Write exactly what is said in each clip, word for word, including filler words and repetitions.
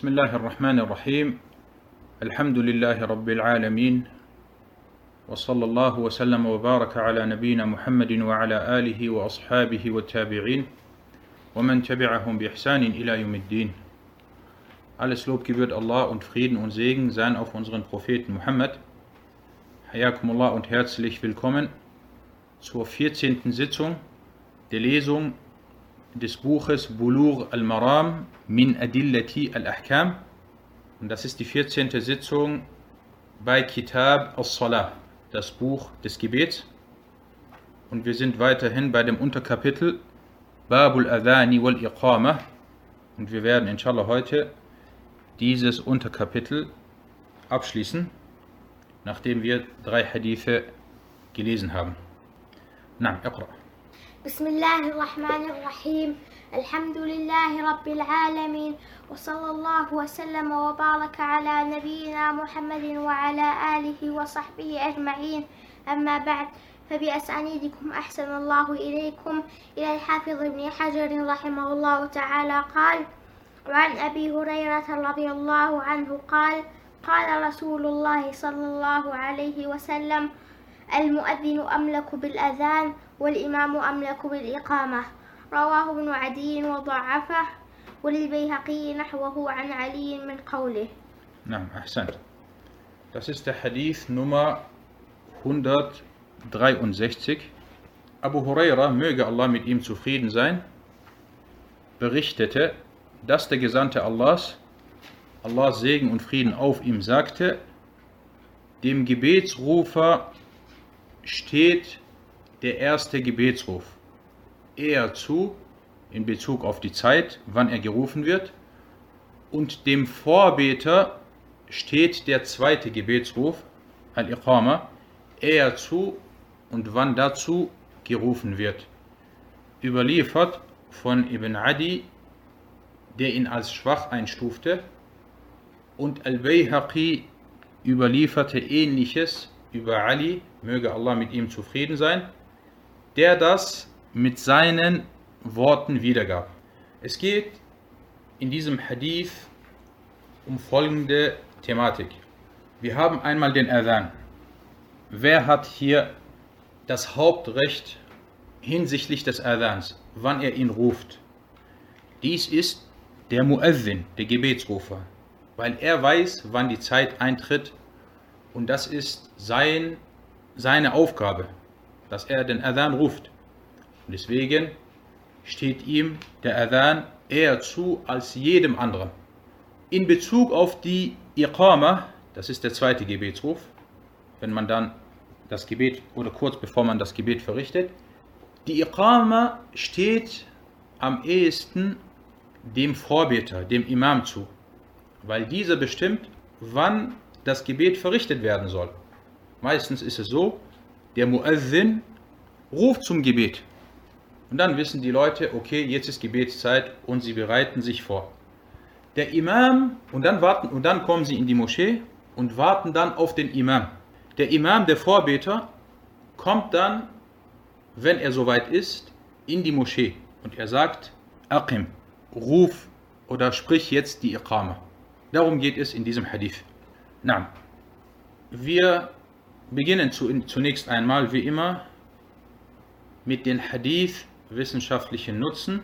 بسم الله الرحمن الرحيم الحمد لله رب العالمين وصلى الله وسلم وبارك على نبينا محمد وعلى آله وأصحابه والتابعين ومن تبعهم بإحسان إلى يوم الدين. Alles Lob gebührt Allah und Frieden und Segen seien auf unseren Propheten Muhammad. Hayakumullah und herzlich willkommen zur vierzehnten Sitzung der Lesung des Buches Bulugh al-Maram Min Adillati al-Ahkam, und das ist die vierzehnte Sitzung bei Kitab al-Salah, das Buch des Gebets, und wir sind weiterhin bei dem Unterkapitel Babul Adhani wal Iqamah, und wir werden inshallah heute dieses Unterkapitel abschließen, nachdem wir drei Hadithe gelesen haben. Naam, iqra. بسم الله الرحمن الرحيم الحمد لله رب العالمين وصلى الله وسلم وبارك على نبينا محمد وعلى آله وصحبه أجمعين أما بعد فبأسانيدكم أحسن الله إليكم إلى الحافظ ابن حجر رحمه الله تعالى قال وعن أبي هريرة رضي الله عنه قال قال رسول الله صلى الله عليه وسلم المؤذن أملك بالأذان والإمام أملك بالإقامة رواه ابن عدي وضعفه وللبيهقي نحوه عن علي من قوله. نعم أحسنت. Das ist der Hadith Nummer hundertdreiundsechzig. Abu Huraira, möge Allah mit ihm zufrieden sein, berichtete, dass der Gesandte Allahs, Allahs Segen und Frieden auf ihm, sagte: Dem Gebetsrufer steht der erste Gebetsruf eher zu, in Bezug auf die Zeit, wann er gerufen wird, und dem Vorbeter steht der zweite Gebetsruf, Al-Iqama, eher zu und wann dazu gerufen wird. Überliefert von Ibn Adi, der ihn als schwach einstufte, und Al-Bayhaqi überlieferte Ähnliches über Ali, möge Allah mit ihm zufrieden sein, der das mit seinen Worten wiedergab. Es geht in diesem Hadith um folgende Thematik. Wir haben einmal den Adhan. Wer hat hier das Hauptrecht hinsichtlich des Adhans, wann er ihn ruft? Dies ist der Muezzin, der Gebetsrufer, weil er weiß, wann die Zeit eintritt, und das ist sein, seine Aufgabe, dass er den Adhan ruft. Und deswegen steht ihm der Adhan eher zu als jedem anderen. In Bezug auf die Iqama, das ist der zweite Gebetsruf, wenn man dann das Gebet oder kurz bevor man das Gebet verrichtet, die Iqama steht am ehesten dem Vorbeter, dem Imam zu, weil dieser bestimmt, wann das Gebet verrichtet werden soll. Meistens ist es so, der Muezzin ruft zum Gebet. Und dann wissen die Leute, okay, jetzt ist Gebetszeit, und sie bereiten sich vor. Der Imam, und dann warten, und dann kommen sie in die Moschee und warten dann auf den Imam. Der Imam, der Vorbeter, kommt dann, wenn er soweit ist, in die Moschee. Und er sagt, Aqim, ruf oder sprich jetzt die Iqama. Darum geht es in diesem Hadith. Naam. Wir beginnen zunächst einmal, wie immer, mit den Hadith wissenschaftlichen Nutzen,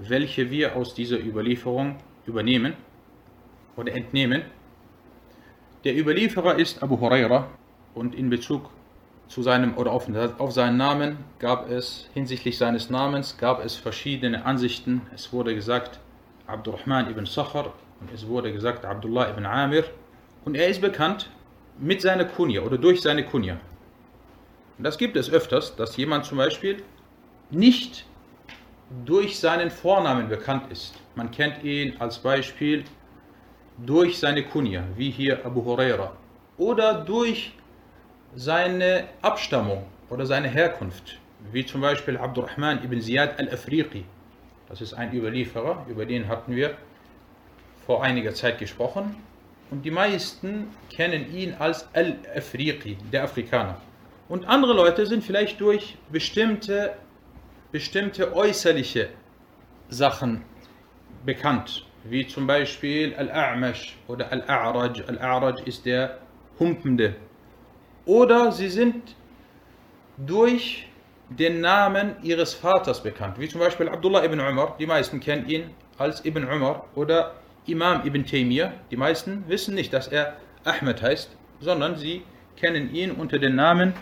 welche wir aus dieser Überlieferung übernehmen oder entnehmen. Der Überlieferer ist Abu Huraira, und in Bezug zu seinem oder auf, auf seinen Namen gab es, hinsichtlich seines Namens gab es verschiedene Ansichten. Es wurde gesagt Abdurrahman ibn Sakhar, und es wurde gesagt Abdullah ibn Amir. Und er ist bekannt mit seiner Kunya oder durch seine Kunya. Und das gibt es öfters, dass jemand zum Beispiel nicht durch seinen Vornamen bekannt ist. Man kennt ihn als Beispiel durch seine Kunya, wie hier Abu Huraira, oder durch seine Abstammung oder seine Herkunft, wie zum Beispiel Abdurrahman ibn Ziyad al-Afriqi. Das ist ein Überlieferer, über den hatten wir vor einiger Zeit gesprochen. Und die meisten kennen ihn als Al-Afriqi, der Afrikaner. Und andere Leute sind vielleicht durch bestimmte, bestimmte äußerliche Sachen bekannt, wie zum Beispiel Al-A'mash oder Al-A'raj. Al-A'raj ist der Humpende. Oder sie sind durch den Namen ihres Vaters bekannt, wie zum Beispiel Abdullah ibn Umar, die meisten kennen ihn als Ibn Umar, oder Imam ibn Taymiyyah, die meisten wissen nicht, dass er Ahmed heißt, sondern sie kennen ihn unter dem Namen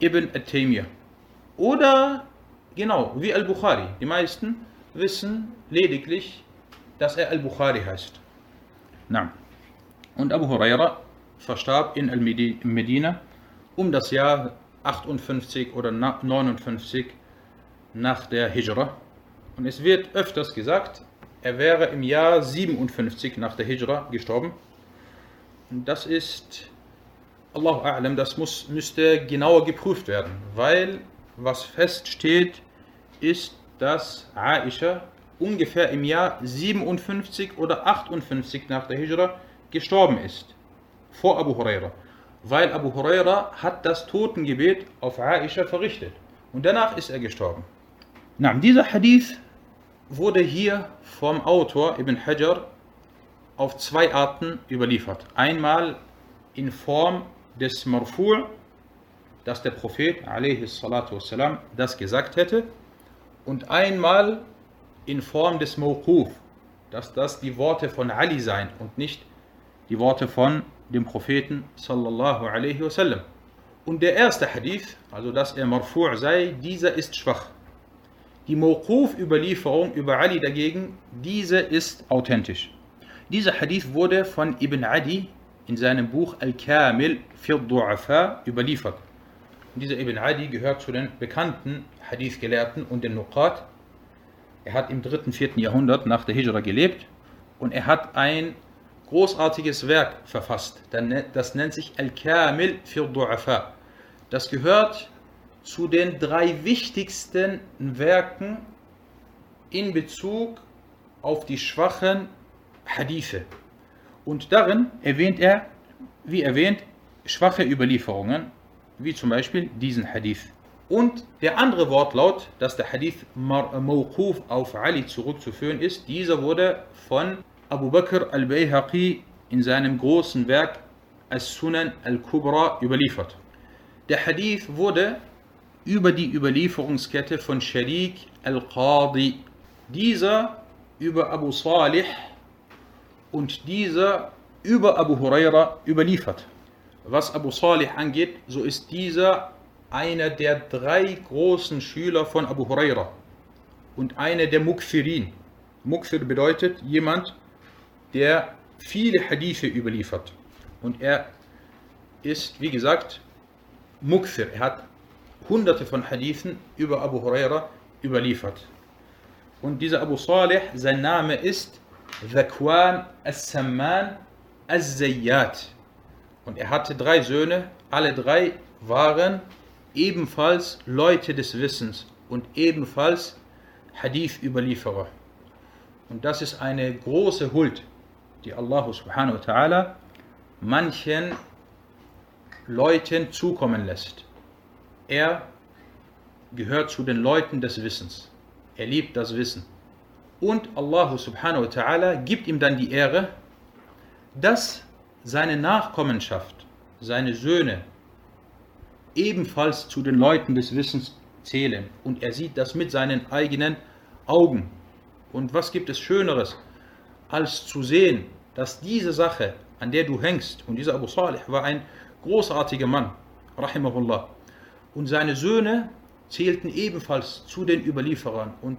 Ibn Taymiyyah. Oder genau, wie Al-Bukhari, die meisten wissen lediglich, dass er Al-Bukhari heißt. Naam. Und Abu Huraira verstarb in Al-Medina um das Jahr achtundfünfzig oder neunundfünfzig nach der Hijra. Und es wird öfters gesagt, er wäre im Jahr siebenundfünfzig nach der Hijra gestorben. Und das ist, Allahu A'lam, das muss, müsste genauer geprüft werden, weil was feststeht, ist, dass Aisha ungefähr im Jahr siebenundfünfzig oder achtundfünfzig nach der Hijra gestorben ist, vor Abu Huraira. Weil Abu Huraira hat das Totengebet auf Aisha verrichtet. Und danach ist er gestorben. Na, dieser Hadith wurde hier vom Autor Ibn Hajar auf zwei Arten überliefert. Einmal in Form des Marfu', dass der Prophet wassalam, das gesagt hätte. Und einmal in Form des Mawquf, dass das die Worte von Ali seien und nicht die Worte von dem Propheten sallallahu alaihi wasallam. Und der erste Hadith, also dass er marfu' sei, dieser ist schwach. Die Mawquf-Überlieferung über Ali dagegen, diese ist authentisch. Dieser Hadith wurde von Ibn Adi in seinem Buch Al-Kamil fi al-Du'afa überliefert. Und dieser Ibn Adi gehört zu den bekannten Hadith-Gelehrten und den Nuqat. Er hat im dritten vierten Jahrhundert nach der Hijra gelebt und er hat ein großartiges Werk verfasst. Das nennt sich Al-Kamil fi al-Du'afa. Das gehört zu den drei wichtigsten Werken in Bezug auf die schwachen Hadithe. Und darin erwähnt er, wie erwähnt, schwache Überlieferungen, wie zum Beispiel diesen Hadith. Und der andere Wortlaut, dass der Hadith Mawquf auf Ali zurückzuführen ist, dieser wurde von Abu Bakr al-Bayhaqi in seinem großen Werk As-Sunan al-Sughra überliefert. Der Hadith wurde über die Überlieferungskette von Sharik al-Qadi, dieser über Abu Salih und dieser über Abu Huraira überliefert. Was Abu Salih angeht, so ist dieser einer der drei großen Schüler von Abu Huraira und einer der Mukfirin. Mukfir bedeutet jemand, der viele Hadithe überliefert. Und er ist, wie gesagt, Mukfir. Er hat hunderte von Hadithen über Abu Huraira überliefert. Und dieser Abu Salih, sein Name ist Dhakwan As-Samman As-Zayyat. Und er hatte drei Söhne. Alle drei waren ebenfalls Leute des Wissens und ebenfalls Hadith-Überlieferer. Und das ist eine große Huld, die Allah subhanahu wa ta'ala manchen Leuten zukommen lässt. Er gehört zu den Leuten des Wissens. Er liebt das Wissen. Und Allah subhanahu wa ta'ala gibt ihm dann die Ehre, dass seine Nachkommenschaft, seine Söhne ebenfalls zu den Leuten des Wissens zählen. Und er sieht das mit seinen eigenen Augen. Und was gibt es Schöneres, als zu sehen, dass diese Sache, an der du hängst, und dieser Abu Salih war ein großartiger Mann, rahimahullah, und seine Söhne zählten ebenfalls zu den Überlieferern. Und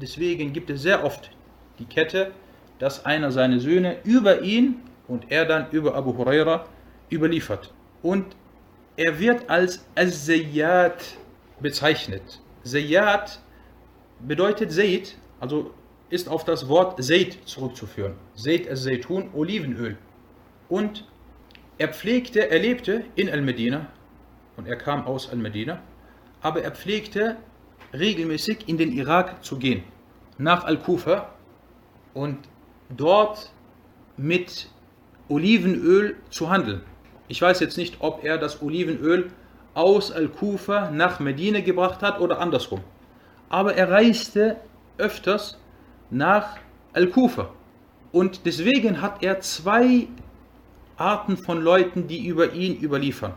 deswegen gibt es sehr oft die Kette, dass einer seine Söhne über ihn und er dann über Abu Huraira überliefert. Und er wird als As-Zayyat bezeichnet. Zayyat bedeutet Zayd, also ist auf das Wort Zayd zurückzuführen. Zayd al-Zaytun, Olivenöl. Und er pflegte, er lebte in Al-Medina und er kam aus Al-Medina, aber er pflegte regelmäßig in den Irak zu gehen, nach Al-Kufa und dort mit Olivenöl zu handeln. Ich weiß jetzt nicht, ob er das Olivenöl aus Al-Kufa nach Medina gebracht hat oder andersrum. Aber er reiste öfters nach Al-Kufa Und deswegen hat er zwei Arten von Leuten, die über ihn überliefern.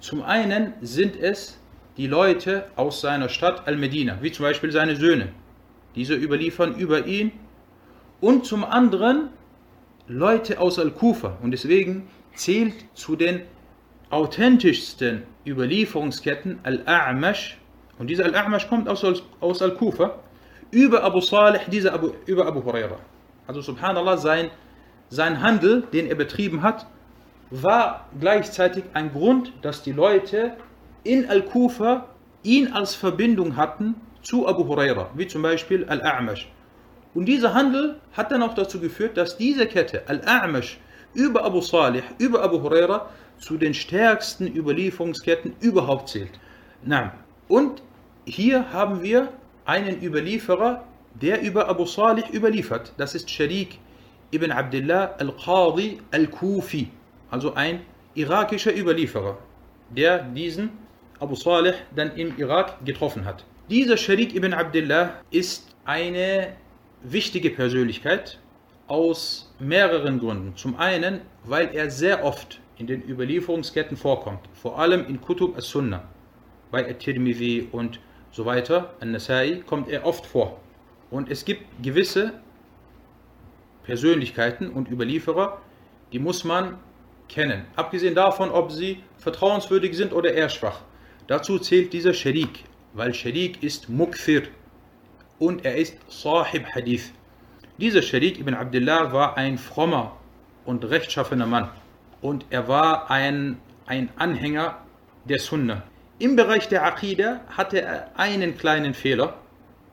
Zum einen sind es die Leute aus seiner Stadt Al-Medina, wie zum Beispiel seine Söhne. Diese überliefern über ihn. Und zum anderen Leute aus Al-Kufa. Und deswegen zählt zu den authentischsten Überlieferungsketten Al-A'mash. Und dieser Al-A'mash kommt aus, aus Al-Kufa. Über Abu Salih, dieser Abu, über Abu Huraira. Also subhanallah, sein, sein Handel, den er betrieben hat, war gleichzeitig ein Grund, dass die Leute in Al-Kufa ihn als Verbindung hatten zu Abu Huraira, wie zum Beispiel Al-A'mash. Und dieser Handel hat dann auch dazu geführt, dass diese Kette Al-A'mash über Abu Salih, über Abu Huraira zu den stärksten Überlieferungsketten überhaupt zählt. Na, und hier haben wir einen Überlieferer, der über Abu Salih überliefert. Das ist Sharik ibn Abdullah al-Qadi al-Kufi, also ein irakischer Überlieferer, der diesen Abu Salih dann im Irak getroffen hat. Dieser Sharik ibn Abdullah ist eine wichtige Persönlichkeit aus mehreren Gründen. Zum einen, weil er sehr oft in den Überlieferungsketten vorkommt, vor allem in Kutub as-Sunnah, bei Al-Tirmidhi und so weiter, An-Nasa'i kommt er oft vor. Und es gibt gewisse Persönlichkeiten und Überlieferer, die muss man kennen. Abgesehen davon, ob sie vertrauenswürdig sind oder eher schwach. Dazu zählt dieser Sharik, weil Sharik ist Mukfir und er ist Sahib Hadith. Dieser Sharik ibn Abdullah war ein frommer und rechtschaffener Mann und er war ein, ein Anhänger der Sunna. Im Bereich der Aqidah hatte er einen kleinen Fehler,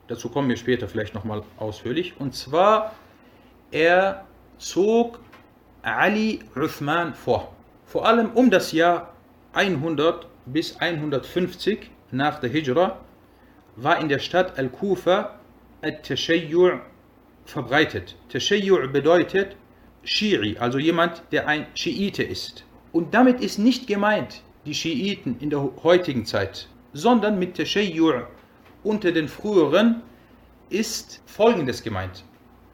dazu kommen wir später vielleicht nochmal ausführlich, und zwar, er zog Ali Uthman vor. Vor allem um das Jahr hundert bis hundertfünfzig nach der Hijra war in der Stadt Al-Kufa Al-Tashayyu' verbreitet. Tashayyu' bedeutet Shi'i, also jemand, der ein Schiite ist. Und damit ist nicht gemeint die Schiiten in der heutigen Zeit, sondern mit Tashayyu' unter den früheren ist Folgendes gemeint,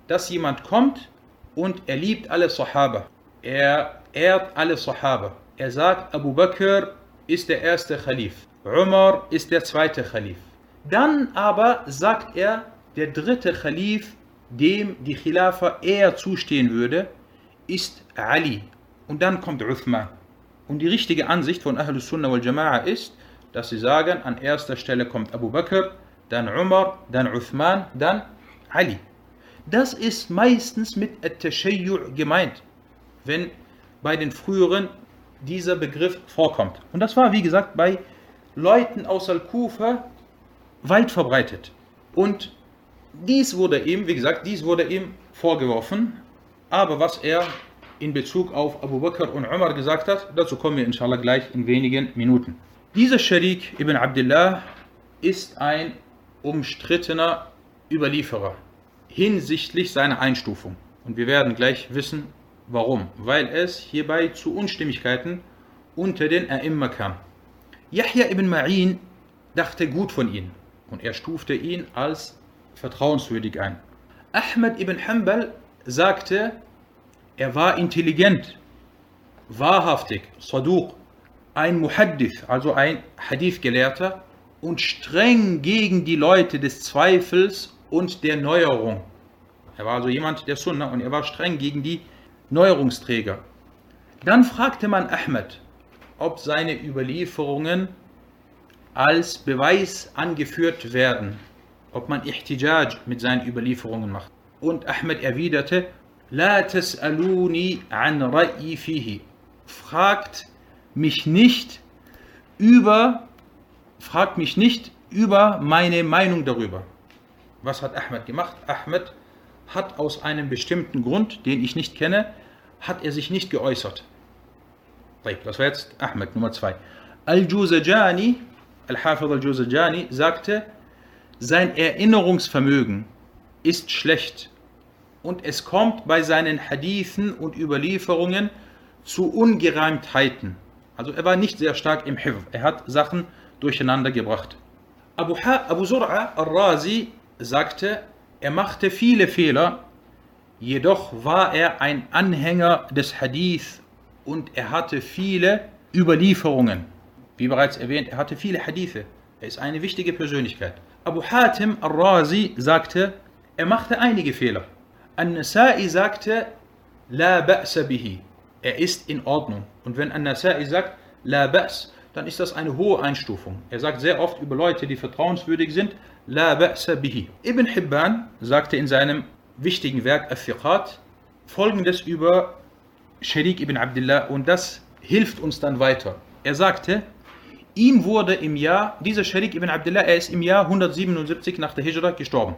dass jemand kommt und er liebt alle Sahaba, er ehrt alle Sahaba. Er sagt, Abu Bakr ist der erste Khalif, Umar ist der zweite Khalif. Dann aber sagt er, der dritte Khalif, dem die Khilafa eher zustehen würde, ist Ali. Und dann kommt Uthman. Und die richtige Ansicht von Ahlus Sunnah wal Jama'ah ist, dass sie sagen, an erster Stelle kommt Abu Bakr, dann Umar, dann Uthman, dann Ali. Das ist meistens mit At-Tashayyu' gemeint, wenn bei den früheren dieser Begriff vorkommt. Und das war, wie gesagt, bei Leuten aus Al-Kufa weit verbreitet. Und dies wurde ihm, wie gesagt, dies wurde ihm vorgeworfen. Aber was er in Bezug auf Abu Bakr und Umar gesagt hat, dazu kommen wir inshallah gleich in wenigen Minuten. Dieser Sharik ibn Abdullah ist ein umstrittener Überlieferer hinsichtlich seiner Einstufung. Und wir werden gleich wissen, warum. Weil es hierbei zu Unstimmigkeiten unter den A'imma kam. Yahya ibn Ma'in dachte gut von ihm und er stufte ihn als vertrauenswürdig ein. Ahmad ibn Hanbal sagte, er war intelligent, wahrhaftig, Saduq, ein Muhaddith, also ein Hadith-Gelehrter und streng gegen die Leute des Zweifels und der Neuerung. Er war also jemand der Sunna und er war streng gegen die Neuerungsträger. Dann fragte man Ahmad, ob seine Überlieferungen als Beweis angeführt werden, ob man Ihtijaj mit seinen Überlieferungen macht. Und Ahmad erwiderte, La tas'aluni an ra'yi fihi. Fragt mich nicht über, fragt mich nicht über meine Meinung darüber. Was hat Ahmad gemacht? Ahmad hat aus einem bestimmten Grund, den ich nicht kenne, hat er sich nicht geäußert. Das war jetzt Ahmad Nummer zwei. Al-Juzajani, Al-Hafidh Al-Juzajani sagte, sein Erinnerungsvermögen ist schlecht und es kommt bei seinen Hadithen und Überlieferungen zu Ungereimtheiten. Also er war nicht sehr stark im Hifz, er hat Sachen durcheinander gebracht. Abu, Abu Zur'a al-Razi sagte, er machte viele Fehler Jedoch war er ein Anhänger des Hadith und er hatte viele Überlieferungen. Wie bereits erwähnt, er hatte viele Hadithe. Er ist eine wichtige Persönlichkeit. Abu Hatim al-Razi sagte, er machte einige Fehler. An-Nasa'i sagte, La ba'sa bihi. Er ist in Ordnung. Und wenn An-Nasa'i sagt, La ba's, dann ist das eine hohe Einstufung. Er sagt sehr oft über Leute, die vertrauenswürdig sind, La ba'sa bihi. Ibn Hibban sagte in seinem wichtigen Werk Al-Thiqat folgendes über Sharik ibn Abdullah und das hilft uns dann weiter. Er sagte, ihm wurde im Jahr, dieser Sharik ibn Abdullah, er ist im Jahr hundertsiebenundsiebzig nach der Hijra gestorben.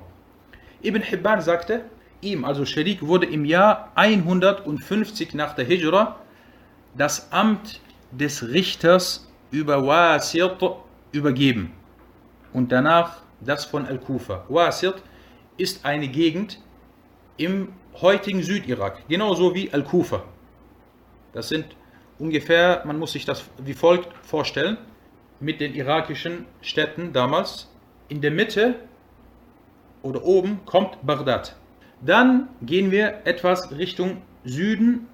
Ibn Hibban sagte, ihm, also Sharik, wurde im Jahr hundertfünfzig nach der Hijra das Amt des Richters über Wasit übergeben und danach das von Al-Kufa. Wasit ist eine Gegend im heutigen Südirak, genauso wie Al-Kufa. Das sind ungefähr, man muss sich das wie folgt vorstellen, mit den irakischen Städten damals. In der Mitte oder oben kommt Bagdad. Dann gehen wir etwas Richtung Süden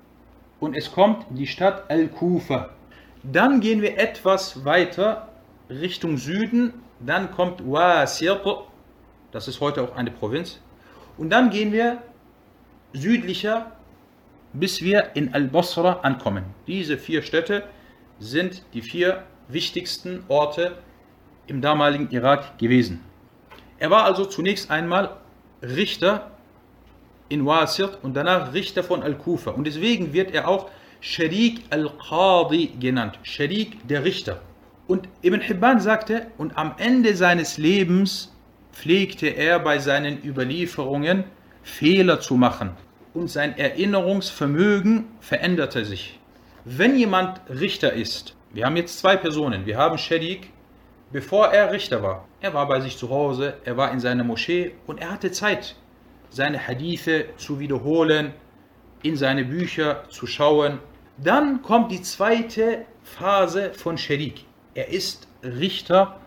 und es kommt die Stadt Al-Kufa. Dann gehen wir etwas weiter Richtung Süden, dann kommt Wasit, das ist heute auch eine Provinz. Und dann gehen wir südlicher, bis wir in Al-Basra ankommen. Diese vier Städte sind die vier wichtigsten Orte im damaligen Irak gewesen. Er war also zunächst einmal Richter in Wasit und danach Richter von Al-Kufa. Und deswegen wird er auch Sharik al-Qadi genannt, Sharik der Richter. Und Ibn Hibban sagte, und am Ende seines Lebens pflegte er bei seinen Überlieferungen Fehler zu machen. Und sein Erinnerungsvermögen veränderte sich. Wenn jemand Richter ist, wir haben jetzt zwei Personen, wir haben Sharik, bevor er Richter war. Er war bei sich zu Hause, er war in seiner Moschee und er hatte Zeit, seine Hadithe zu wiederholen, in seine Bücher zu schauen. Dann kommt die zweite Phase von Sharik. Er ist Richter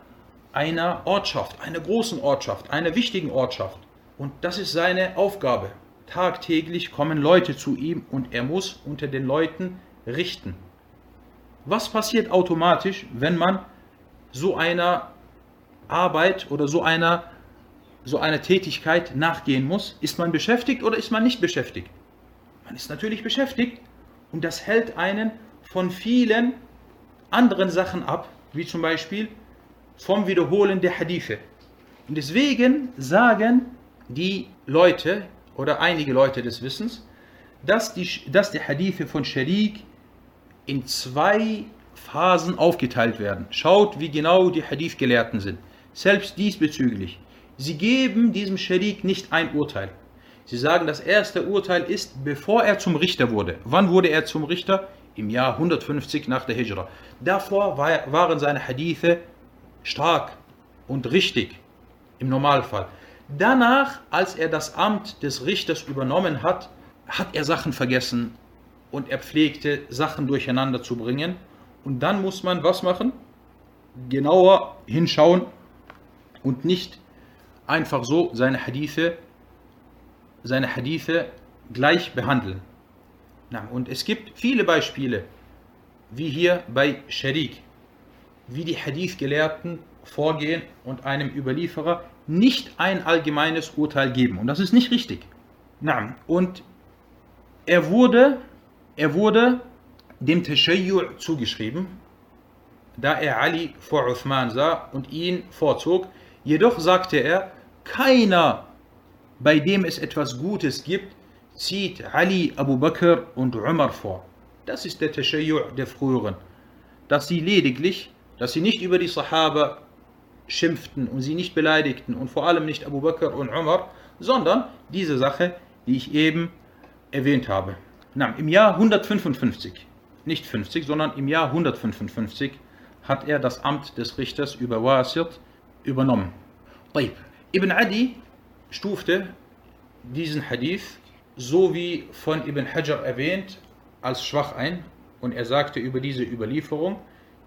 einer Ortschaft, einer großen Ortschaft, einer wichtigen Ortschaft. Und das ist seine Aufgabe. Tagtäglich kommen Leute zu ihm und er muss unter den Leuten richten. Was passiert automatisch, wenn man so einer Arbeit oder so einer so einer Tätigkeit nachgehen muss? Ist man beschäftigt oder ist man nicht beschäftigt? Man ist natürlich beschäftigt und das hält einen von vielen anderen Sachen ab, wie zum Beispiel vom Wiederholen der Hadithe. Und deswegen sagen die Leute oder einige Leute des Wissens, dass die, dass die Hadithe von Sharik in zwei Phasen aufgeteilt werden. Schaut, wie genau die Hadith-Gelehrten sind. Selbst diesbezüglich. Sie geben diesem Sharik nicht ein Urteil. Sie sagen, das erste Urteil ist, bevor er zum Richter wurde. Wann wurde er zum Richter? Im Jahr hundertfünfzig nach der Hijra. Davor war, waren seine Hadithe stark und richtig, im Normalfall. Danach, als er das Amt des Richters übernommen hat, hat er Sachen vergessen und er pflegte, Sachen durcheinander zu bringen. Und dann muss man was machen? Genauer hinschauen und nicht einfach so seine Hadithe, seine Hadithe gleich behandeln. Na, und es gibt viele Beispiele, wie hier bei Sharik, wie die Hadith-Gelehrten vorgehen und einem Überlieferer nicht ein allgemeines Urteil geben. Und das ist nicht richtig. Na, und er wurde, er wurde dem Tashayyu' zugeschrieben, da er Ali vor Uthman sah und ihn vorzog. Jedoch sagte er, keiner, bei dem es etwas Gutes gibt, zieht Ali, Abu Bakr und Umar vor. Das ist der Tashayyu' der Früheren. Dass sie lediglich, dass sie nicht über die Sahaba schimpften und sie nicht beleidigten und vor allem nicht Abu Bakr und Umar, sondern diese Sache, die ich eben erwähnt habe. Na, im Jahr hundertfünfundfünfzig, nicht fünfzig, sondern im Jahr hundertfünfundfünfzig hat er das Amt des Richters über Wasit übernommen. Taib. Ibn Adi stufte diesen Hadith, so wie von Ibn Hajar erwähnt, als schwach ein und er sagte über diese Überlieferung,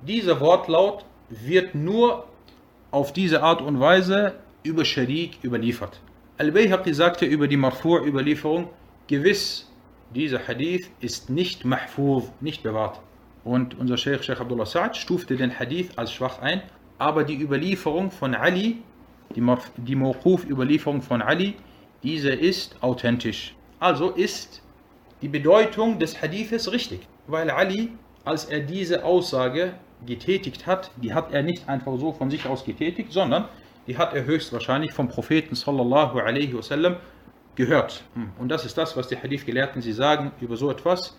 dieser Wortlaut wird nur auf diese Art und Weise über Sharik überliefert. Al-Bayhaqi sagte über die Marfu'-Überlieferung, Gewiss, dieser Hadith ist nicht mahfuz, nicht bewahrt. Und unser Sheikh, Sheikh Abdullah Sa'ad, stufte den Hadith als schwach ein, aber die Überlieferung von Ali, die Mawquf-Überlieferung von Ali, diese ist authentisch. Also ist die Bedeutung des Hadithes richtig, weil Ali, als er diese Aussage getätigt hat, die hat er nicht einfach so von sich aus getätigt, sondern die hat er höchstwahrscheinlich vom Propheten sallallahu alaihi wasallam gehört. Und das ist das, was die Hadith-Gelehrten, sie sagen über so etwas,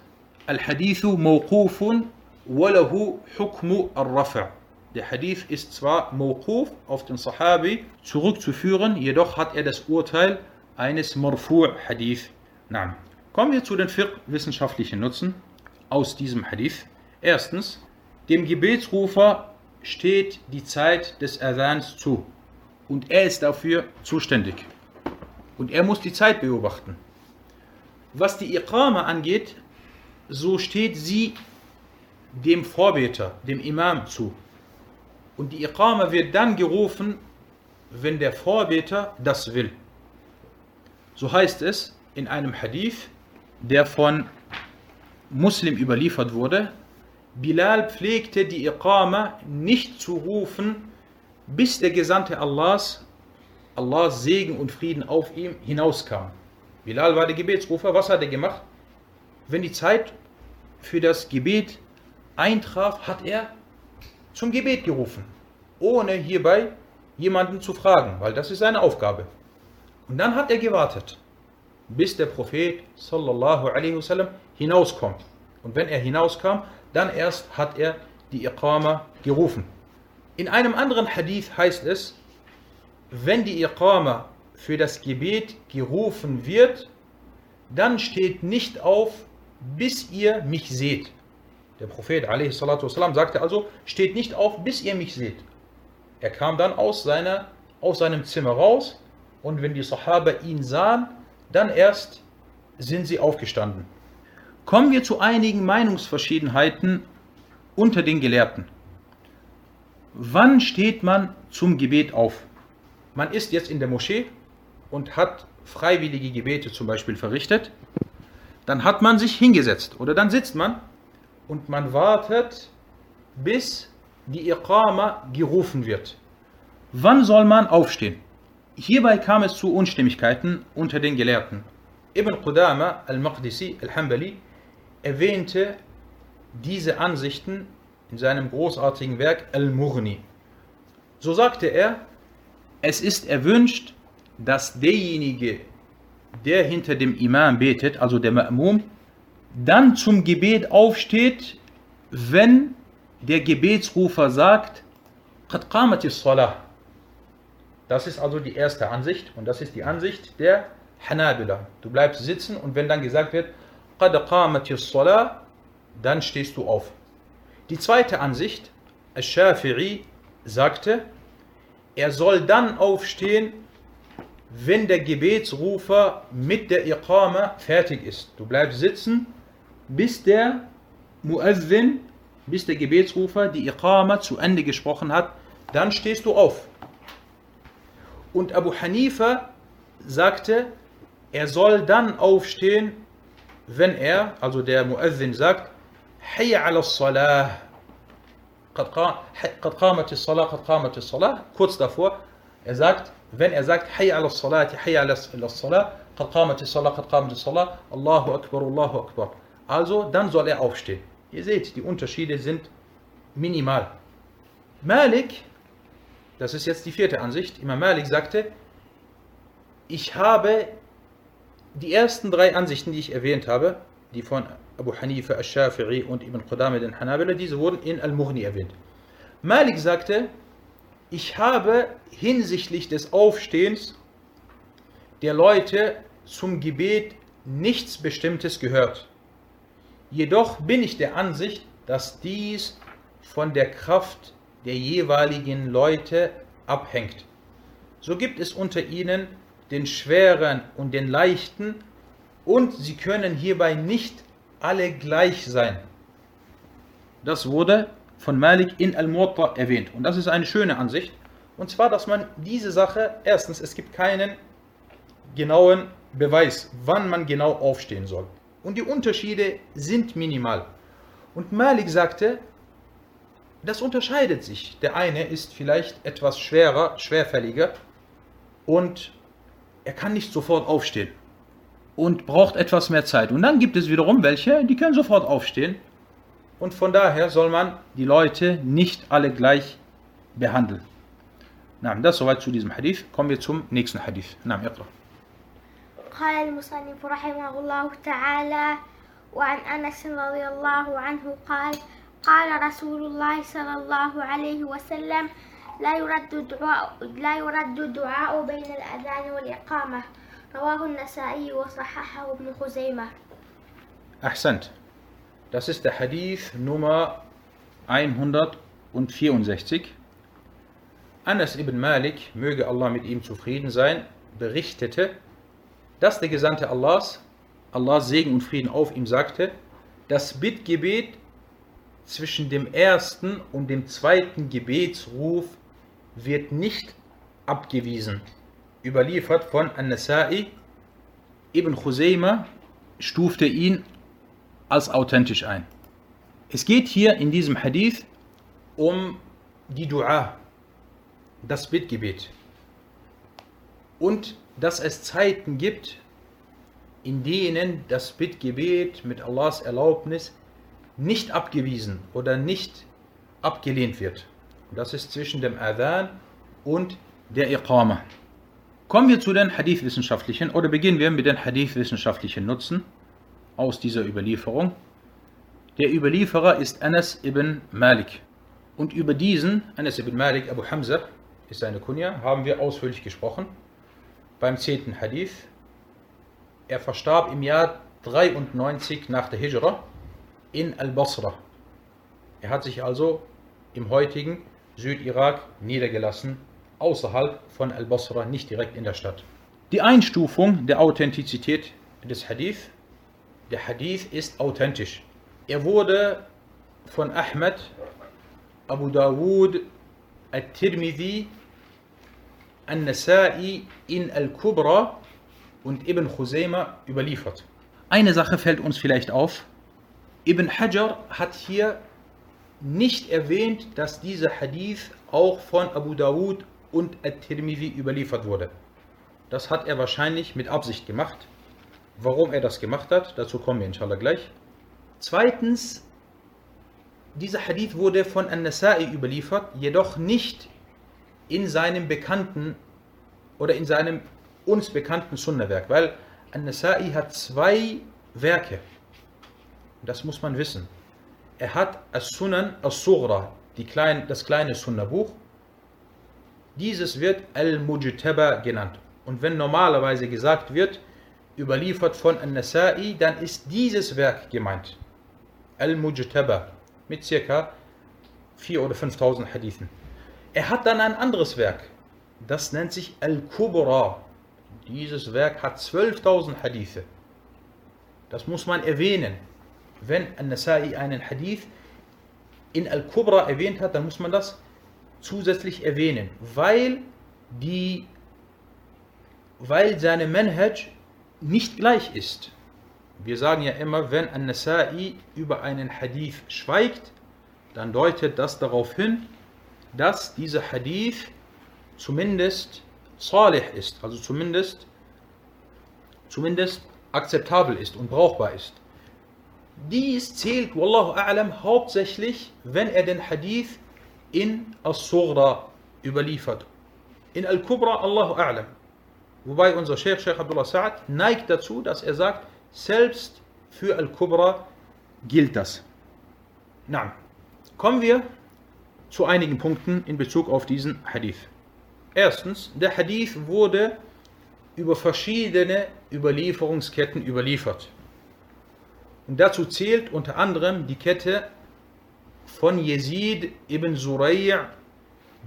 Al-Hadithu mawqufun walahu hukmu al-Rafa'. Der Hadith ist zwar mawquf auf den Sahabi zurückzuführen, jedoch hat er das Urteil eines Marfu'-Hadith. Naam. Kommen wir zu den vier wissenschaftlichen Nutzen aus diesem Hadith. Erstens, dem Gebetsrufer steht die Zeit des Adhans zu und er ist dafür zuständig. Und er muss die Zeit beobachten. Was die Iqama angeht, so steht sie dem Vorbeter, dem Imam zu. Und die Iqama wird dann gerufen, wenn der Vorbeter das will. So heißt es in einem Hadith, der von Muslim überliefert wurde, Bilal pflegte die Iqama nicht zu rufen, bis der Gesandte Allahs, Allahs Segen und Frieden auf ihm hinauskam. Bilal war der Gebetsrufer. Was hat er gemacht? Wenn die Zeit für das Gebet eintraf, hat er zum Gebet gerufen, ohne hierbei jemanden zu fragen, weil das ist seine Aufgabe. Und dann hat er gewartet, bis der Prophet sallallahu alaihi wasallam hinauskommt. Und wenn er hinauskam, dann erst hat er die Iqama gerufen. In einem anderen Hadith heißt es, wenn die Iqama für das Gebet gerufen wird, dann steht nicht auf, bis ihr mich seht. Der Prophet ﷺ sagte also, steht nicht auf, bis ihr mich seht. Er kam dann aus, seiner, aus seinem Zimmer raus und wenn die Sahaba ihn sahen, dann erst sind sie aufgestanden. Kommen wir zu einigen Meinungsverschiedenheiten unter den Gelehrten. Wann steht man zum Gebet auf? Man ist jetzt in der Moschee und hat freiwillige Gebete zum Beispiel verrichtet. Dann hat man sich hingesetzt oder dann sitzt man. Und man wartet, bis die Iqama gerufen wird. Wann soll man aufstehen? Hierbei kam es zu Unstimmigkeiten unter den Gelehrten. Ibn Qudama al-Maqdisi al-Hanbali erwähnte diese Ansichten in seinem großartigen Werk Al-Mughni. So sagte er, es ist erwünscht, dass derjenige, der hinter dem Imam betet, also der Ma'mum, dann zum Gebet aufsteht, wenn der Gebetsrufer sagt, Qad qamatis salah. Das ist also die erste Ansicht und das ist die Ansicht der Hanabila. Du bleibst sitzen und wenn dann gesagt wird, Qad qamatis salah, dann stehst du auf. Die zweite Ansicht, Al-Shafi'i sagte, er soll dann aufstehen, wenn der Gebetsrufer mit der Iqama fertig ist. Du bleibst sitzen, bis der Muazzin, bis der Gebetsrufer die Iqama zu Ende gesprochen hat, dann stehst du auf. Und Abu Hanifa sagte, er soll dann aufstehen, wenn er, also der Muazzin sagt, Hayya ala salah, qad qamat as-salah, qad qamat as-salah, kurz davor, er sagt, wenn er sagt, Hayya ala salati, Hayya ala salah, qad qamat as-salah, qad qamat as-salah, Allahu akbar, Allahu akbar. Also, dann soll er aufstehen. Ihr seht, die Unterschiede sind minimal. Malik, das ist jetzt die vierte Ansicht, Imam Malik sagte, ich habe die ersten drei Ansichten, die ich erwähnt habe, die von Abu Hanifa, Al-Shafi'i und Ibn Qudama den Hanabila, diese wurden in Al-Mughni erwähnt. Malik sagte, ich habe hinsichtlich des Aufstehens der Leute zum Gebet nichts Bestimmtes gehört. Jedoch bin ich der Ansicht, dass dies von der Kraft der jeweiligen Leute abhängt. So gibt es unter ihnen den Schweren und den Leichten und sie können hierbei nicht alle gleich sein. Das wurde von Malik in Al-Muwatta erwähnt und das ist eine schöne Ansicht und zwar, dass man diese Sache, erstens, es gibt keinen genauen Beweis, wann man genau aufstehen soll. Und die Unterschiede sind minimal. Und Malik sagte, das unterscheidet sich. Der eine ist vielleicht etwas schwerer, schwerfälliger und er kann nicht sofort aufstehen und braucht etwas mehr Zeit. Und dann gibt es wiederum welche, die können sofort aufstehen. Und von daher soll man die Leute nicht alle gleich behandeln. Na, das soweit zu diesem Hadith. Kommen wir zum nächsten Hadith. Na, Iqra. قال المصنف رحمه الله تعالى وعن أنس رضي الله عنه قال قال رسول الله صلى الله عليه وسلم لا يرد دعاء لا يرد دعاء بين الأذان والإقامة رواه النسائي وصححه ابن خزيمة. أحسنت. Das ist der Hadith Nummer hundertvierundsechzig. Anas ibn Malik, möge Allah mit ihm zufrieden sein, berichtete, dass der Gesandte Allahs, Allahs Segen und Frieden auf ihm, sagte, das Bittgebet zwischen dem ersten und dem zweiten Gebetsruf wird nicht abgewiesen. Überliefert von An-Nasa'i, Ibn Khuzaima stufte ihn als authentisch ein. Es geht hier in diesem Hadith um die Dua, das Bittgebet. Und dass es Zeiten gibt, in denen das Bittgebet mit Allahs Erlaubnis nicht abgewiesen oder nicht abgelehnt wird. Das ist zwischen dem Adhan und der Iqama. Kommen wir zu den hadithwissenschaftlichen, oder beginnen wir mit den hadithwissenschaftlichen Nutzen aus dieser Überlieferung. Der Überlieferer ist Anas ibn Malik. Und über diesen, Anas ibn Malik, Abu Hamza ist seine Kunya, haben wir ausführlich gesprochen. Beim zehnten Hadith, er verstarb im Jahr dreiundneunzig nach der Hijra in Al-Basra. Er hat sich also im heutigen Südirak niedergelassen, außerhalb von Al-Basra, nicht direkt in der Stadt. Die Einstufung der Authentizität des Hadith. Der Hadith ist authentisch. Er wurde von Ahmad, Abu Dawood, Al-Tirmidhi, An-Nasa'i in Al-Kubra und Ibn Khuzaima überliefert. Eine Sache fällt uns vielleicht auf. Ibn Hajar hat hier nicht erwähnt, dass dieser Hadith auch von Abu Dawud und At-Tirmidhi überliefert wurde. Das hat er wahrscheinlich mit Absicht gemacht. Warum er das gemacht hat, dazu kommen wir inshallah gleich. Zweitens, dieser Hadith wurde von An-Nasa'i überliefert, jedoch nicht in seinem bekannten oder in seinem uns bekannten Sunnah-Werk, weil An-Nasa'i hat zwei Werke. Das muss man wissen. Er hat As-Sunan As-Sughra, die klein, das kleine Sunnah-Buch. Dieses wird Al-Mujtabah genannt. Und wenn normalerweise gesagt wird, überliefert von An-Nasa'i, dann ist dieses Werk gemeint. Al-Mujtabah mit circa viertausend oder fünftausend Hadithen. Er hat dann ein anderes Werk, das nennt sich Al-Kubra. Dieses Werk hat zwölftausend Hadithe. Das muss man erwähnen. Wenn An-Nasa'i einen Hadith in Al-Kubra erwähnt hat, dann muss man das zusätzlich erwähnen, weil, die, weil seine Manhaj nicht gleich ist. Wir sagen ja immer, wenn An-Nasa'i über einen Hadith schweigt, dann deutet das darauf hin, dass dieser Hadith zumindest salih ist, also zumindest, zumindest akzeptabel ist und brauchbar ist. Dies zählt, Wallahu A'lam, hauptsächlich, wenn er den Hadith in As-Sughra überliefert. In Al-Kubra, Allahu A'lam. Wobei unser Sheikh, Sheikh Abdullah Sa'ad, neigt dazu, dass er sagt, selbst für Al-Kubra gilt das. Na, kommen wir zu einigen Punkten in Bezug auf diesen Hadith. Erstens, der Hadith wurde über verschiedene Überlieferungsketten überliefert. Und dazu zählt unter anderem die Kette von Yazid ibn Surayya,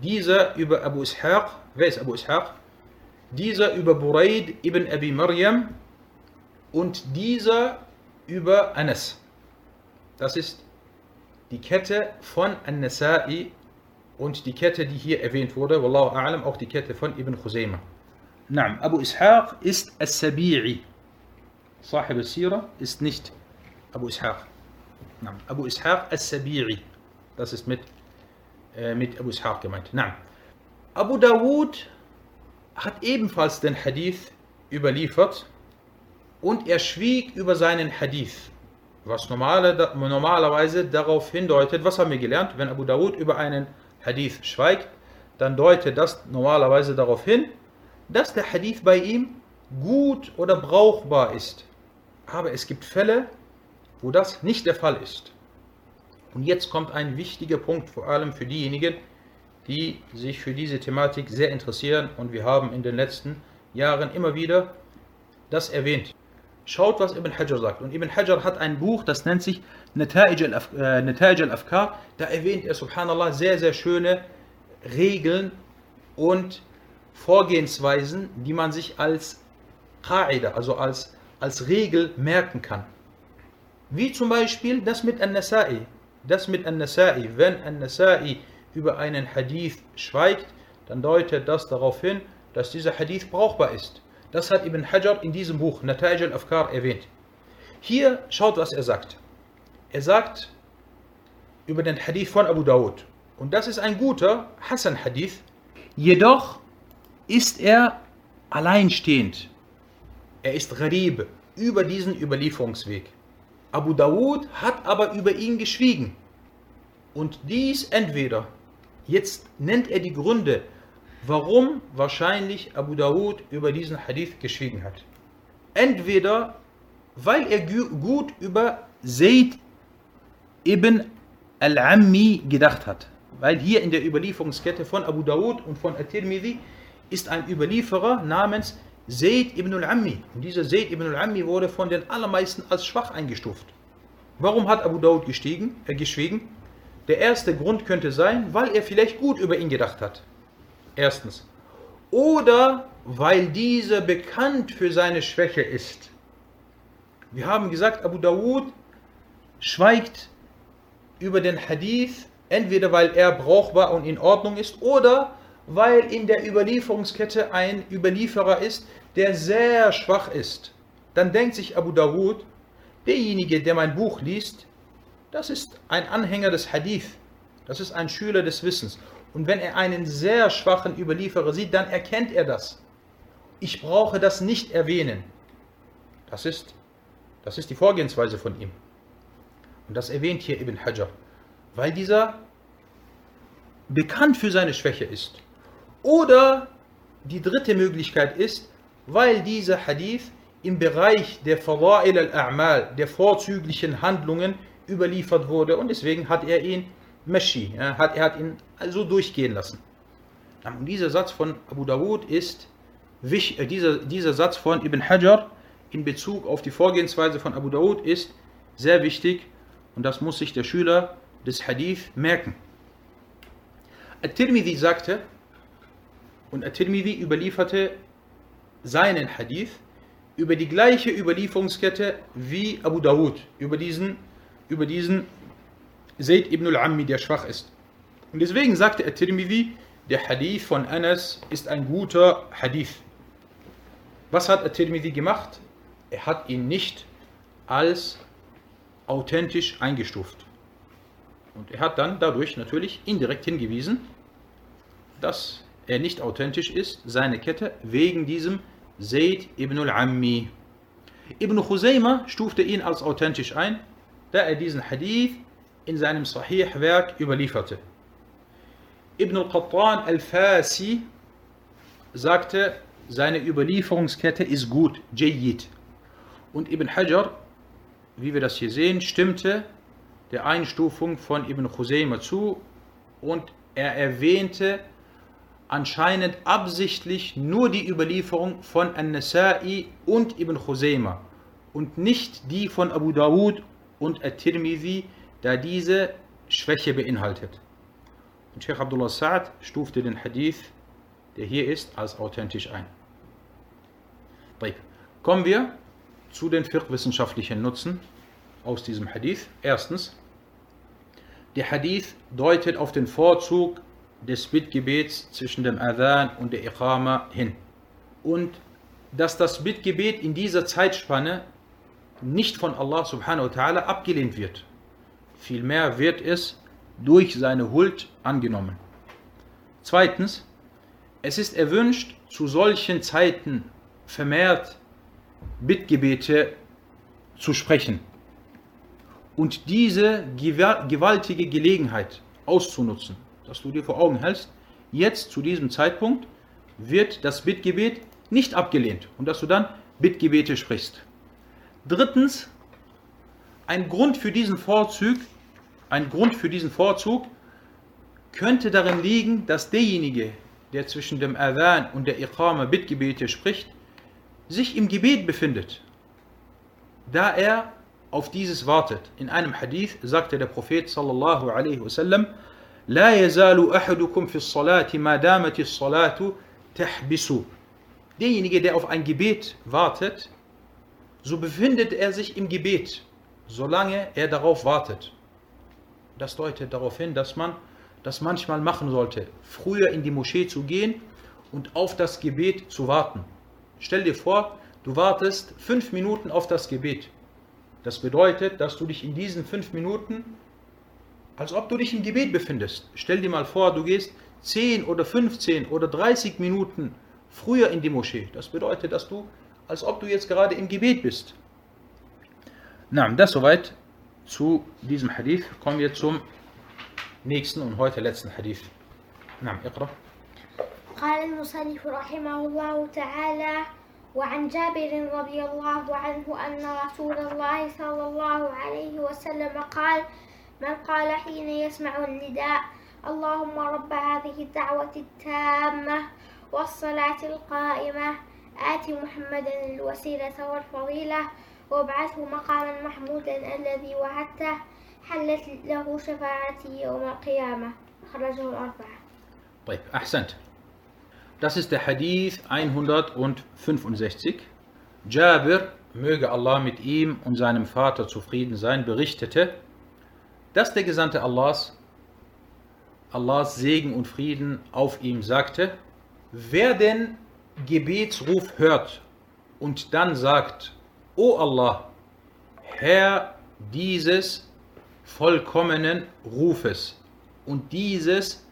dieser über Abu Ishaq, wer ist Abu Ishaq? Dieser über Burayd ibn Abi Maryam und dieser über Anas. Das ist die Kette von An-Nasa'i und die Kette, die hier erwähnt wurde, Wallahu A'lam, auch die Kette von Ibn Khuzaima. Naam, Abu Ishaq ist As-Sabi'i. Sahib al-Sira ist nicht Abu Ishaq. Naam, Abu Ishaq As-Sabi'i. Das ist mit, äh, mit Abu Ishaq gemeint. Naam. Abu Dawood hat ebenfalls den Hadith überliefert und er schwieg über seinen Hadith. Was normale, normalerweise darauf hindeutet, was haben wir gelernt? Wenn Abu Dawood über einen Hadith schweigt, dann deutet das normalerweise darauf hin, dass der Hadith bei ihm gut oder brauchbar ist. Aber es gibt Fälle, wo das nicht der Fall ist. Und jetzt kommt ein wichtiger Punkt, vor allem für diejenigen, die sich für diese Thematik sehr interessieren. Und wir haben in den letzten Jahren immer wieder das erwähnt. Schaut, was Ibn Hajar sagt. Und Ibn Hajar hat ein Buch, das nennt sich Neta'ij al-Afqar. Da erwähnt er, subhanallah, sehr, sehr schöne Regeln und Vorgehensweisen, die man sich als Qaida, also als, als Regel merken kann. Wie zum Beispiel das mit An-Nasa'i. Das mit An-Nasa'i. Wenn An-Nasa'i über einen Hadith schweigt, dann deutet das darauf hin, dass dieser Hadith brauchbar ist. Das hat Ibn Hajar in diesem Buch, Neta'ij al-Afqar, erwähnt. Hier schaut, was er sagt. Er sagt über den Hadith von Abu Dawood. Und das ist ein guter Hasan-Hadith. Jedoch ist er alleinstehend. Er ist gharib über diesen Überlieferungsweg. Abu Dawood hat aber über ihn geschwiegen. Und dies entweder, jetzt nennt er die Gründe, warum wahrscheinlich Abu Dawood über diesen Hadith geschwiegen hat. Entweder, weil er gut über Zayd ibn al-Ammi gedacht hat. Weil hier in der Überlieferungskette von Abu Dawood und von Al-Tirmidhi ist ein Überlieferer namens Zayd ibn al-Ammi. Und dieser Zayd ibn al-Ammi wurde von den allermeisten als schwach eingestuft. Warum hat Abu Dawood gestiegen, äh, geschwiegen? Der erste Grund könnte sein, weil er vielleicht gut über ihn gedacht hat. Erstens. Oder weil dieser bekannt für seine Schwäche ist. Wir haben gesagt, Abu Dawood schweigt über den Hadith, entweder weil er brauchbar und in Ordnung ist, oder weil in der Überlieferungskette ein Überlieferer ist, der sehr schwach ist. Dann denkt sich Abu Dawood, derjenige, der mein Buch liest, das ist ein Anhänger des Hadith, das ist ein Schüler des Wissens. Und wenn er einen sehr schwachen Überlieferer sieht, dann erkennt er das. Ich brauche das nicht erwähnen. Das ist, das ist die Vorgehensweise von ihm. Und das erwähnt hier Ibn Hajar, weil dieser bekannt für seine Schwäche ist. Oder die dritte Möglichkeit ist, weil dieser Hadith im Bereich der Fada'il al-A'mal, der vorzüglichen Handlungen, überliefert wurde und deswegen hat er ihn Meshi, er hat, er hat ihn also durchgehen lassen. Und dieser Satz von Abu Dawood ist wichtig, dieser, dieser Satz von Ibn Hajar in Bezug auf die Vorgehensweise von Abu Dawood ist sehr wichtig und das muss sich der Schüler des Hadith merken. Al-Tirmidhi sagte, und Al-Tirmidhi überlieferte seinen Hadith über die gleiche Überlieferungskette wie Abu Dawood, über diesen, über diesen Zayd ibn al-Ammi, der schwach ist. Und deswegen sagte Al-Tirmidhi, der Hadith von Anas ist ein guter Hadith. Was hat Al-Tirmidhi gemacht? Er hat ihn nicht als authentisch eingestuft. Und er hat dann dadurch natürlich indirekt hingewiesen, dass er nicht authentisch ist, seine Kette, wegen diesem Zayd ibn al-Ammi. Ibn Khuzaima stufte ihn als authentisch ein, da er diesen Hadith in seinem Sahih-Werk überlieferte. Ibn al-Qattan al-Fasi sagte, seine Überlieferungskette ist gut, jayyid. Und Ibn Hajar, wie wir das hier sehen, stimmte der Einstufung von Ibn Khuzaima zu und er erwähnte anscheinend absichtlich nur die Überlieferung von An-Nasa'i und Ibn Khuzaima und nicht die von Abu Dawood und Al-Tirmidhi, da diese Schwäche beinhaltet. Und Sheikh Abdullah Sa'ad stufte den Hadith, der hier ist, als authentisch ein. Kommen wir zu den fiqh-wissenschaftlichen Nutzen aus diesem Hadith. Erstens, der Hadith deutet auf den Vorzug des Bittgebets zwischen dem Adhan und der Iqama hin. und dass das Bittgebet in dieser Zeitspanne nicht von Allah subhanahu wa ta'ala abgelehnt wird. Vielmehr wird es durch seine Huld angenommen. Zweitens, es ist erwünscht, zu solchen Zeiten vermehrt Bittgebete zu sprechen und diese gewaltige Gelegenheit auszunutzen, dass du dir vor Augen hältst, jetzt zu diesem Zeitpunkt wird das Bittgebet nicht abgelehnt und dass du dann Bittgebete sprichst. Drittens, ein Grund für diesen Vorzug, ein Grund für diesen Vorzug könnte darin liegen, dass derjenige, der zwischen dem Adhan und der Iqama Bittgebete spricht, sich im Gebet befindet, da er auf dieses wartet. In einem Hadith sagte der Prophet sallallahu alaihi wasallam: "La yazalu ahadukum fi as-salati ma damat as-salatu tahbisu." Derjenige, der auf ein Gebet wartet, so befindet er sich im Gebet, solange er darauf wartet. Das deutet darauf hin, dass man das manchmal machen sollte, früher in die Moschee zu gehen und auf das Gebet zu warten. Stell dir vor, du wartest fünf Minuten auf das Gebet. Das bedeutet, dass du dich in diesen fünf Minuten, als ob du dich im Gebet befindest. Stell dir mal vor, du gehst zehn oder fünfzehn oder dreißig Minuten früher in die Moschee. Das bedeutet, dass du, als ob du jetzt gerade im Gebet bist. Na, das soweit zu diesem Hadith. Kommen wir zum nächsten und heute letzten Hadith. Na, Iqra. قال المصنف رحمه الله تعالى وعن جابر رضي الله عنه أن رسول الله صلى الله عليه وسلم قال من قال حين يسمع النداء اللهم رب هذه الدعوة التامة والصلاة القائمة آت محمدا الوسيلة والفضيلة وابعثه مقاما محمودا الذي وعدته حلت له شفاعتي يوم القيامة خرجه الأربعة. طيب أحسنت. Das ist der Hadith hundertfünfundsechzig. Jabir, möge Allah mit ihm und seinem Vater zufrieden sein, berichtete, dass der Gesandte Allahs, Allahs Segen und Frieden auf ihm sagte: Wer den Gebetsruf hört und dann sagt, O Allah, Herr dieses vollkommenen Rufes und dieses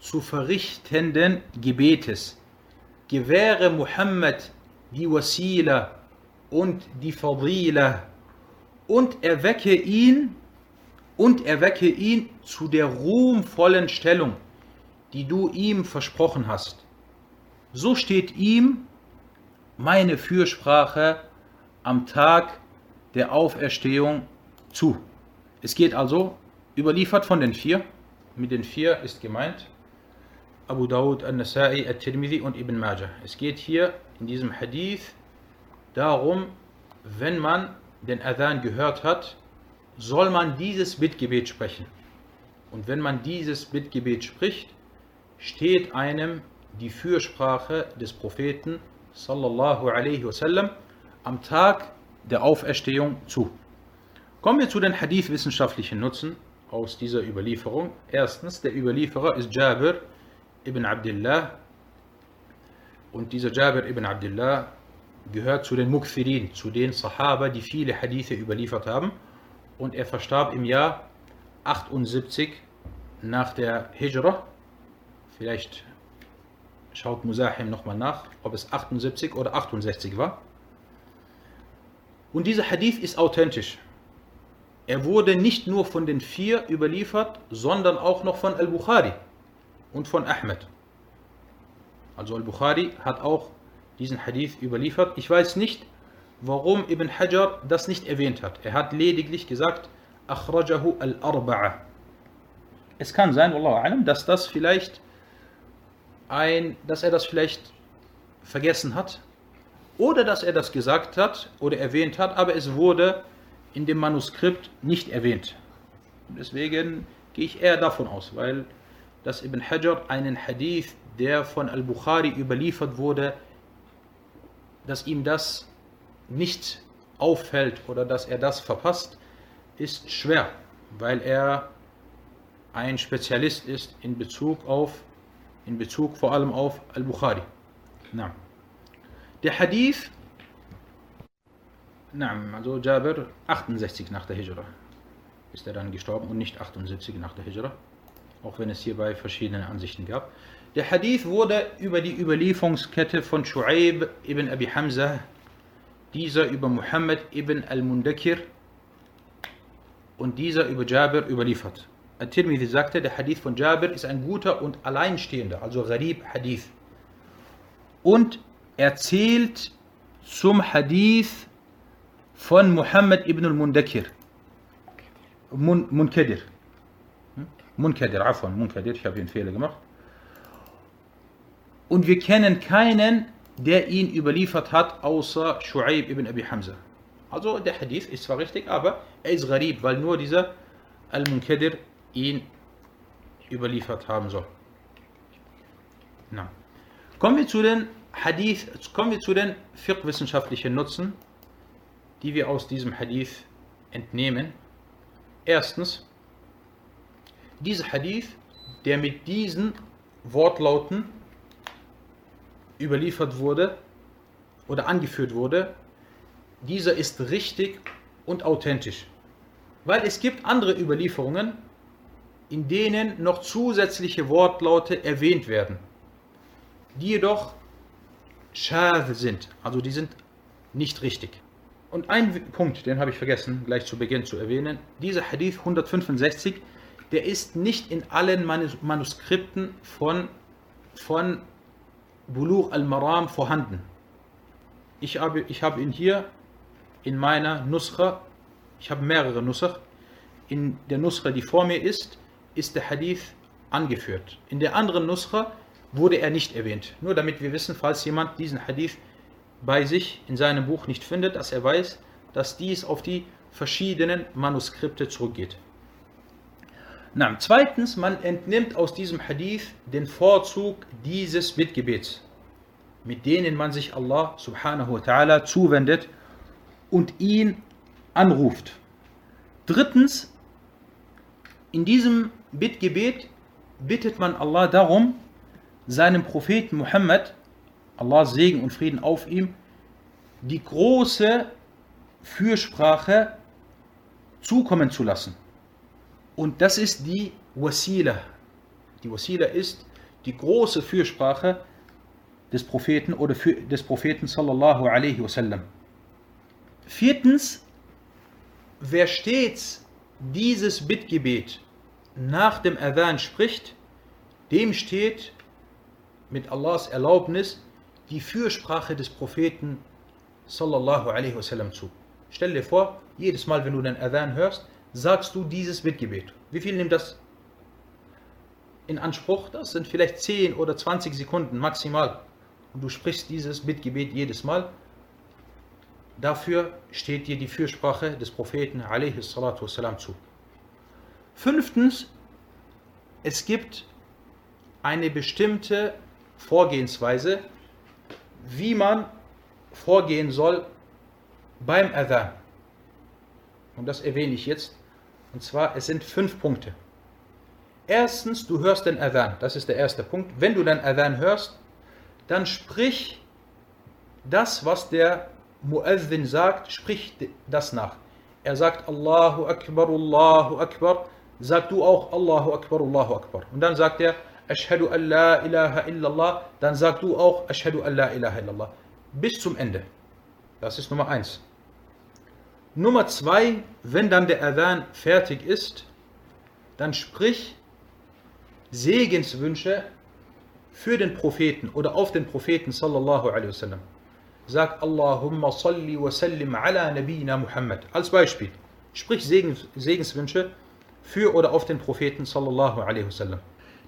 zu verrichtenden Gebetes, gewähre Muhammad die Wasila und die Fadila und erwecke ihn und erwecke ihn zu der ruhmvollen Stellung, die du ihm versprochen hast. So steht ihm meine Fürsprache am Tag der Auferstehung zu. Es geht also überliefert von den vier. Mit den vier ist gemeint Abu Dawood, An-Nasa'i, Al-Tirmidhi und Ibn Majah. Es geht hier in diesem Hadith darum, wenn man den Adhan gehört hat, soll man dieses Bittgebet sprechen. Und wenn man dieses Bittgebet spricht, steht einem die Fürsprache des Propheten sallallahu alaihi wasallam am Tag der Auferstehung zu. Kommen wir zu den Hadith-wissenschaftlichen Nutzen aus dieser Überlieferung. Erstens, der Überlieferer ist Jabir ibn Abdullah und dieser Jabir ibn Abdullah gehört zu den Mukthirin, zu den Sahaba, die viele Hadithe überliefert haben, und er verstarb im Jahr achtundsiebzig nach der Hijra. Vielleicht schaut Musahim nochmal nach, ob es achtundsiebzig oder achtundsechzig war. Und dieser Hadith ist authentisch. Er wurde nicht nur von den vier überliefert, sondern auch noch von Al-Bukhari und von Ahmed. Also Al-Bukhari hat auch diesen Hadith überliefert. Ich weiß nicht, warum Ibn Hajar das nicht erwähnt hat. Er hat lediglich gesagt, Akhrajahu al-Arba'a. Es kann sein, Wallahu a'lam, dass das vielleicht ein, dass er das vielleicht vergessen hat. Oder dass er das gesagt hat oder erwähnt hat, aber es wurde in dem Manuskript nicht erwähnt. Deswegen gehe ich eher davon aus, weil dass Ibn Hajar einen Hadith, der von Al-Bukhari überliefert wurde, dass ihm das nicht auffällt oder dass er das verpasst, ist schwer, weil er ein Spezialist ist in Bezug auf, in Bezug vor allem auf Al-Bukhari. Der Hadith, naam, also Jabir, achtundsechzig nach der Hijra ist er dann gestorben und nicht achtundsiebzig nach der Hijra, auch wenn es hierbei verschiedene Ansichten gab. Der Hadith wurde über die Überlieferungskette von Shu'aib ibn Abi Hamza, dieser über Muhammad ibn al-Munkadir und dieser über Jabir überliefert. Al-Tirmidhi sagte, der Hadith von Jabir ist ein guter und alleinstehender, also Gharib Hadith. Und er zählt zum Hadith von Muhammad ibn al-Munkadir. Mun, Munkadir. Munkadir, Afwan, Munkadir, ich habe hier einen Fehler gemacht. Und wir kennen keinen, der ihn überliefert hat, außer Shu'aib ibn Abi Hamza. Also der Hadith ist zwar richtig, aber er ist gharib, weil nur dieser Al-Munkadir ihn überliefert haben soll. Na. Kommen wir zu den Hadith, kommen wir zu den fiqh-wissenschaftlichen Nutzen, die wir aus diesem Hadith entnehmen. Erstens, dieser Hadith, der mit diesen Wortlauten überliefert wurde oder angeführt wurde, dieser ist richtig und authentisch. Weil es gibt andere Überlieferungen, in denen noch zusätzliche Wortlaute erwähnt werden, die jedoch schadh sind, also die sind nicht richtig. Und ein Punkt, den habe ich vergessen, gleich zu Beginn zu erwähnen, dieser Hadith hundertfünfundsechzig, der ist nicht in allen Manus- Manuskripten von, von Bulugh al-Maram vorhanden. Ich habe, ich habe ihn hier in meiner Nusra, ich habe mehrere Nusra, in der Nusra, die vor mir ist, ist der Hadith angeführt. In der anderen Nusra wurde er nicht erwähnt. Nur damit wir wissen, falls jemand diesen Hadith bei sich in seinem Buch nicht findet, dass er weiß, dass dies auf die verschiedenen Manuskripte zurückgeht. Na, zweitens, man entnimmt aus diesem Hadith den Vorzug dieses Bittgebets, mit denen man sich Allah subhanahu wa ta'ala zuwendet und ihn anruft. Drittens, in diesem Bittgebet bittet man Allah darum, seinem Propheten Muhammad, Allahs Segen und Frieden auf ihm, die große Fürsprache zukommen zu lassen. Und das ist die Wasila. Die Wasila ist die große Fürsprache des Propheten oder für, des Propheten sallallahu alaihi wasallam. Viertens, wer stets dieses Bittgebet nach dem Adhan spricht, dem steht mit Allahs Erlaubnis die Fürsprache des Propheten sallallahu alaihi wasallam zu. Stell dir vor, jedes Mal, wenn du den Adhan hörst, sagst du dieses Bittgebet. Wie viel nimmt das in Anspruch? Das sind vielleicht zehn oder zwanzig Sekunden maximal. Und du sprichst dieses Bittgebet jedes Mal. Dafür steht dir die Fürsprache des Propheten ﷺ zu. Fünftens, es gibt eine bestimmte Vorgehensweise, wie man vorgehen soll beim Adhan. Und das erwähne ich jetzt. Und zwar, es sind fünf Punkte. Erstens, du hörst den Adhan. Das ist der erste Punkt. Wenn du den Adhan hörst, dann sprich das, was der Muazzin sagt, sprich das nach. Er sagt Allahu Akbar, Allahu Akbar. Sag du auch Allahu Akbar, Allahu Akbar. Und dann sagt er Ashhadu an la ilaha illallah. Dann sag du auch Ashhadu an la ilaha illallah. Bis zum Ende. Das ist Nummer eins. Nummer zwei, wenn dann der Adhan fertig ist, dann sprich Segenswünsche für den Propheten oder auf den Propheten sallallahu alaihi wasallam. Sag Allahumma salli wa sallim ala nabina Muhammad. Als Beispiel, sprich Segens, Segenswünsche für oder auf den Propheten sallallahu alaihi wasallam.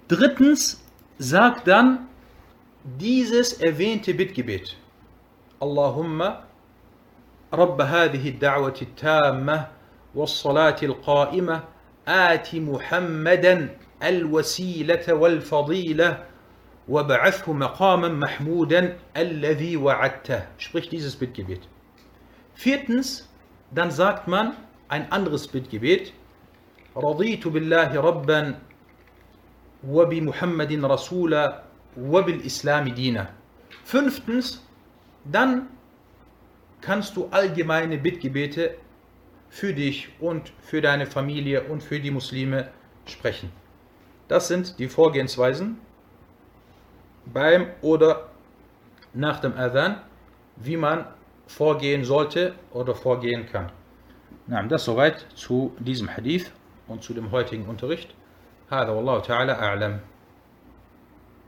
Drittens, sag dann dieses erwähnte Bittgebet. Allahumma رب هذه الدعوة التامة والصلاة القائمة آت محمدا الوسيلة والفضيلة وابعثه مقاما محمودا الذي وعدته. Sprich dieses Bittgebet. Viertens, dann sagt man ein anderes Bittgebet. رضيت بالله ربا وبمحمد رسولا وبالإسلام دينا. Fünftens, dann kannst du allgemeine Bittgebete für dich und für deine Familie und für die Muslime sprechen. Das sind die Vorgehensweisen beim oder nach dem Adhan, wie man vorgehen sollte oder vorgehen kann. Na, das soweit zu diesem Hadith und zu dem heutigen Unterricht. Hada wallahu ta'ala a'lam.